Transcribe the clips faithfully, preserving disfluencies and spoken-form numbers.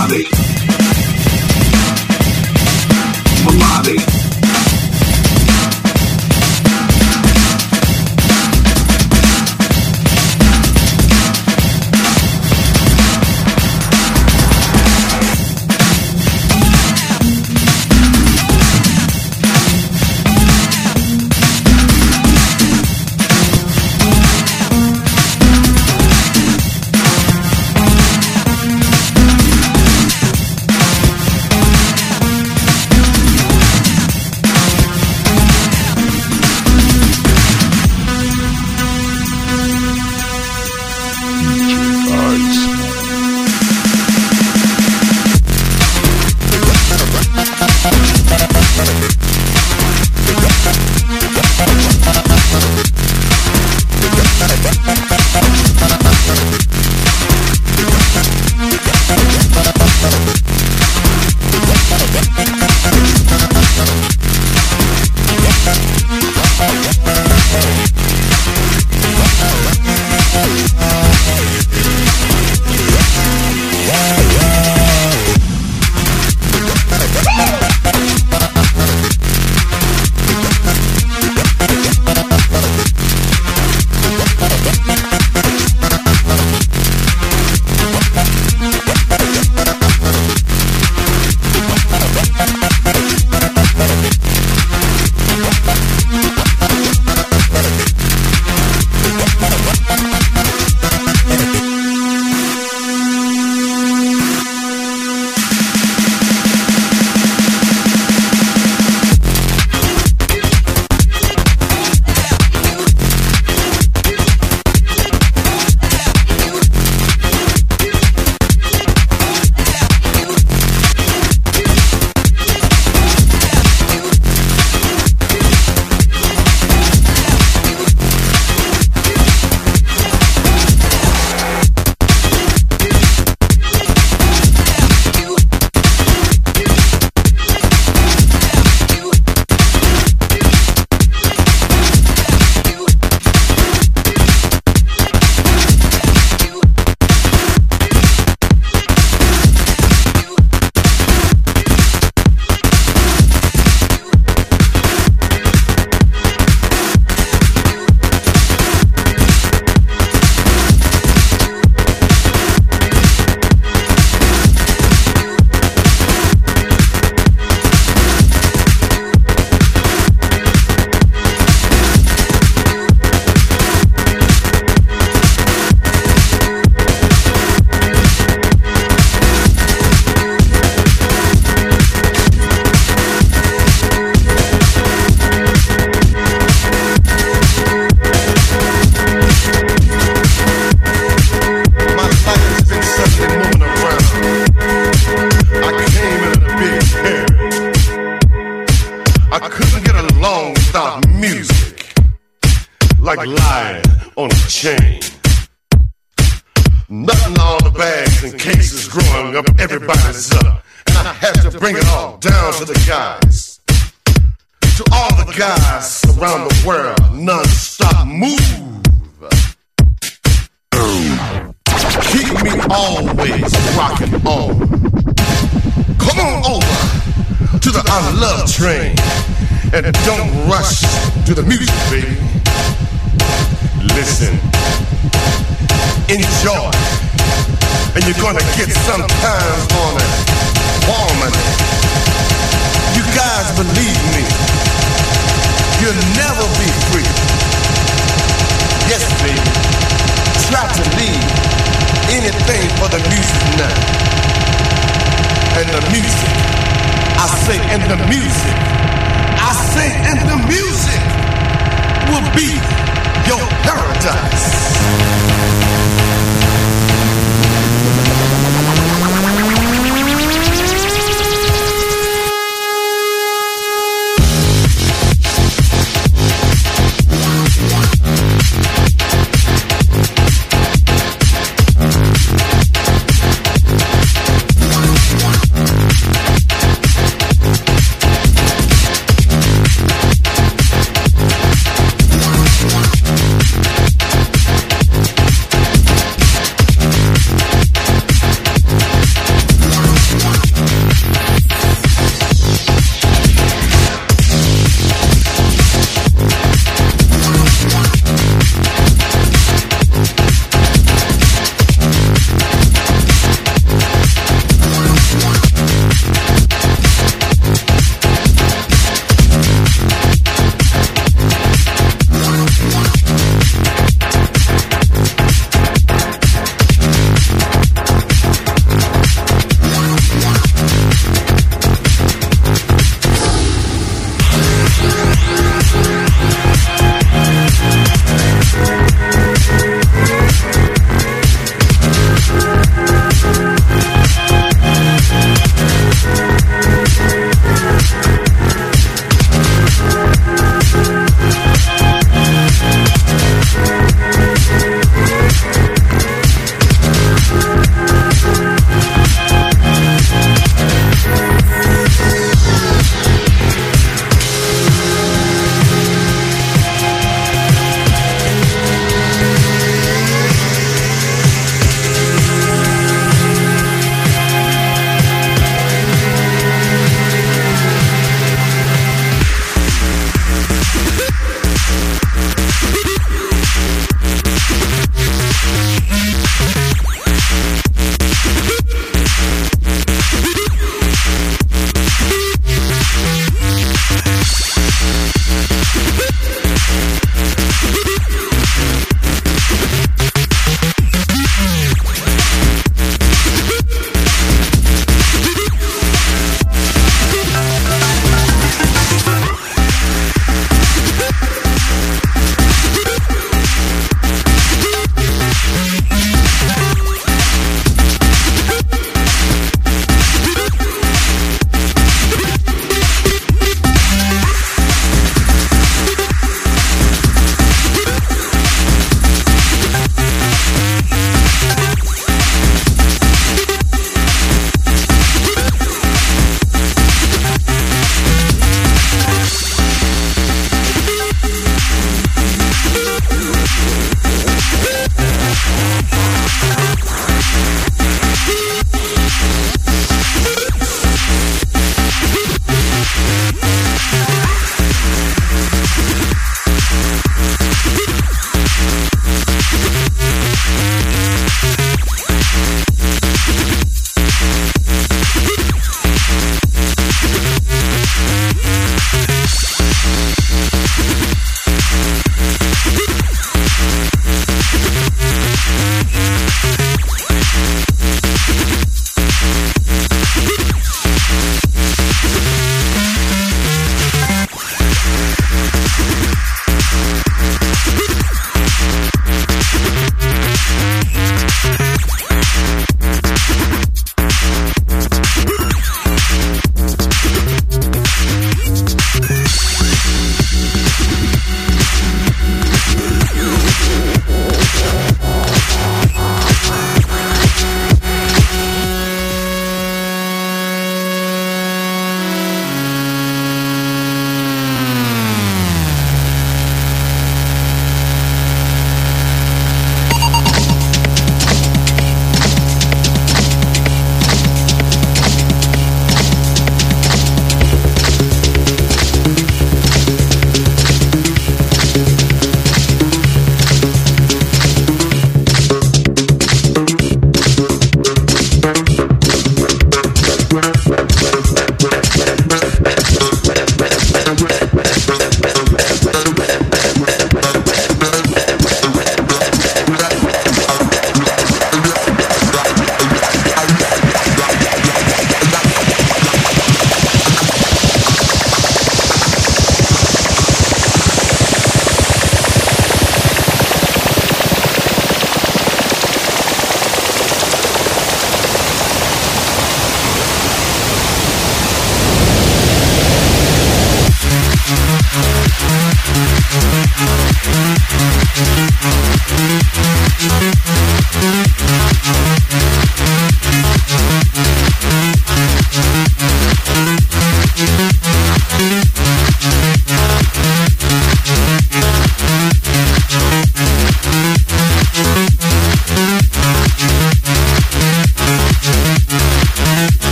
Melodic, melodic,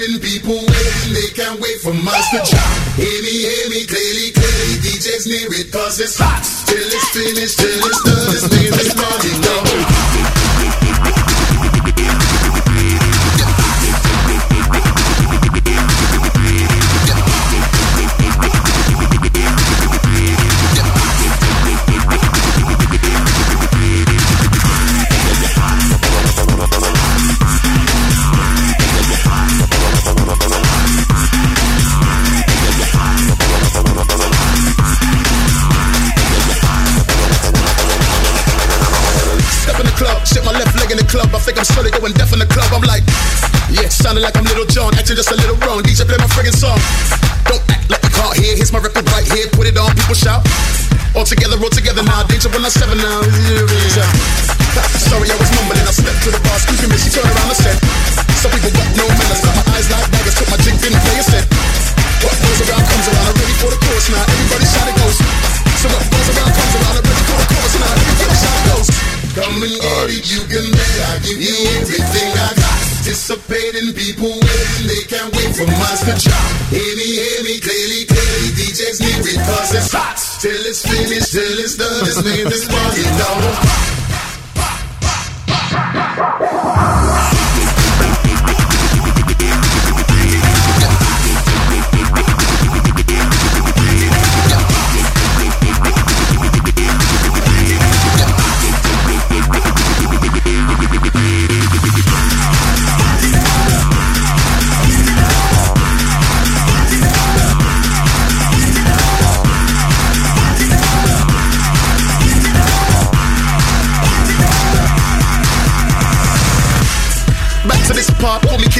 waiting, people waiting, they can't wait for us to drop. Hear me, hear me, clearly, clearly, D Js near it, cause it's hot. Till it's finished, till it's done, this name is running up. I'm slowly going deaf in the club, I'm like, yeah, sounding like I'm Little John, acting just a little wrong, D J play my friggin' song, don't act like you can't hear, here's my record right here, put it on, people shout, all together, all together now, danger one nine seven now, sorry I was mumbling, I stepped to the bar, excuse me, she turned around and said, some people got no manners, got my eyes like daggers, took my drink, didn't pay, and said, what goes around comes around, I'm ready for the chorus now, everybody shout it goes, so what goes around comes around, I'm ready for the chorus now, everybody shout it goes. Come and get it, you can bet I give you everything I got. Anticipating people waiting, they can't wait for us to drop. Hear me, hear me, clearly, clearly, D Js need it cause it's hot. Till it's finished, till it's done, this name is party now.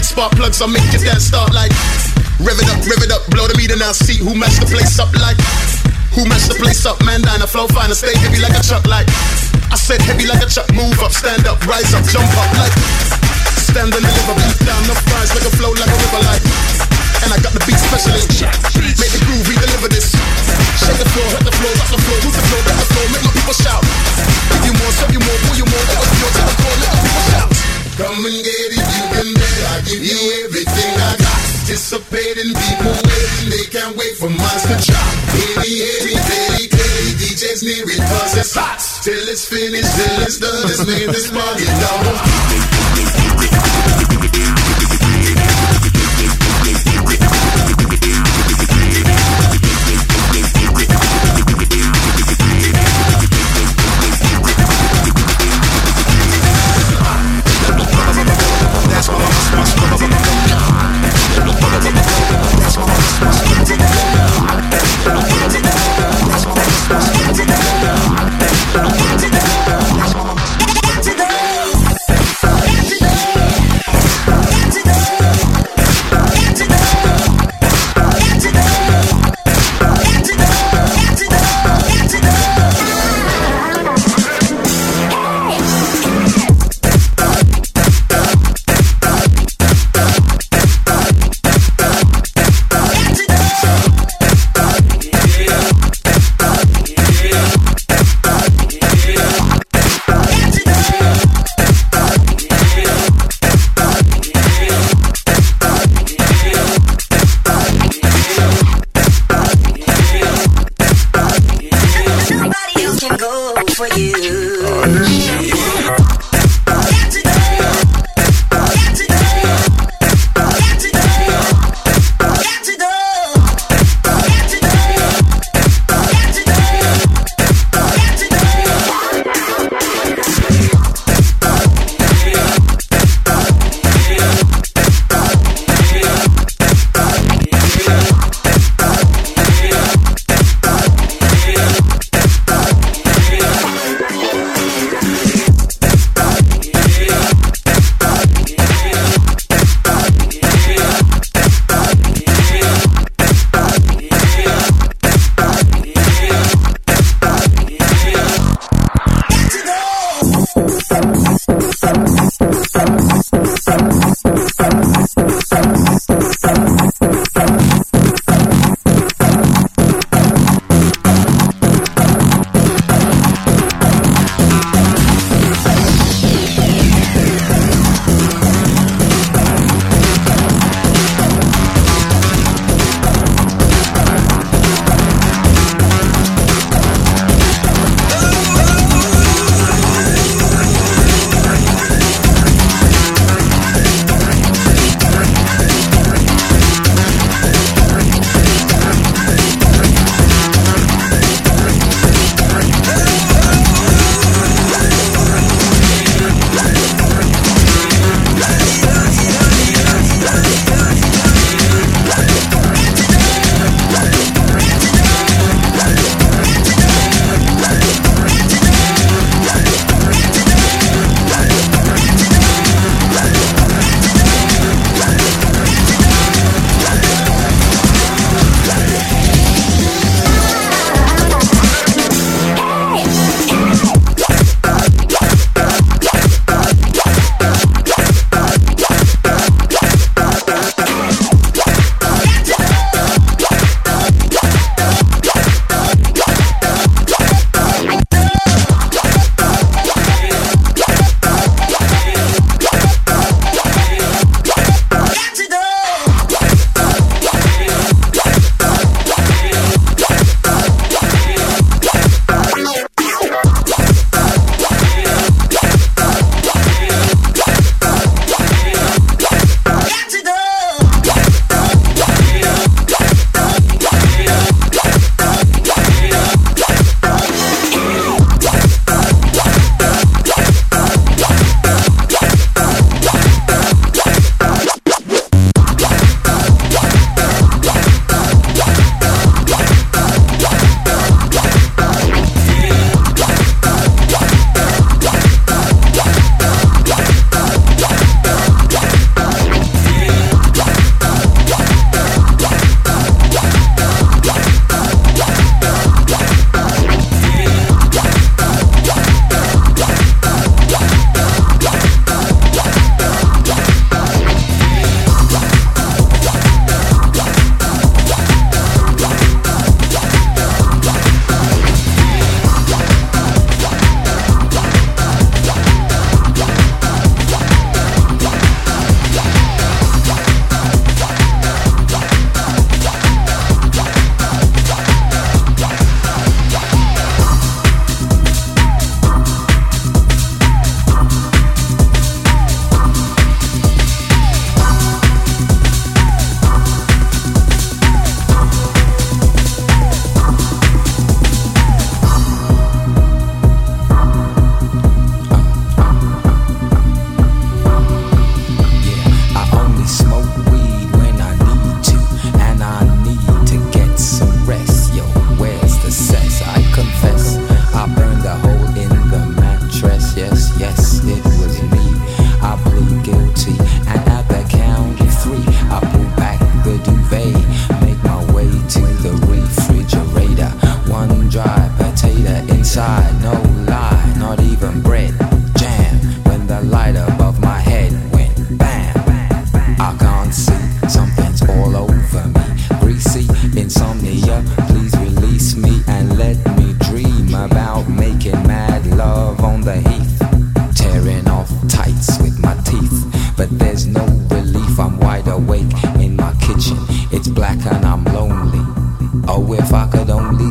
Spark plugs, I make your dance start like, rev it up, rev it up, blow the meter now, see who match the place up like, who match the place up, man, diner, flow finer, stay heavy like a chuck like, I said heavy like a chuck, move up, stand up, rise up, jump up like, stand on the liver, beat down the fries, like a flow like a river like, and I got the beat specialist, make the groove, re-deliver this, shake the floor, hit the floor, rock the floor, who's the floor, that's the floor, make my people shout, give you more, serve you more, pull you more, that was your time, let the people shout. Come and get it, you can bet I give you everything I got. Anticipating people waiting, they can't wait for us to drop. Hear me, hear me, clearly, clearly, D Js near it cause it's hot. Till it's finished, till it's done, this name is party now. Today.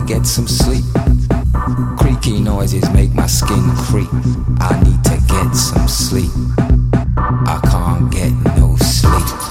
get some sleep. Creaky noises make my skin creep. I need to get some sleep. I can't get no sleep.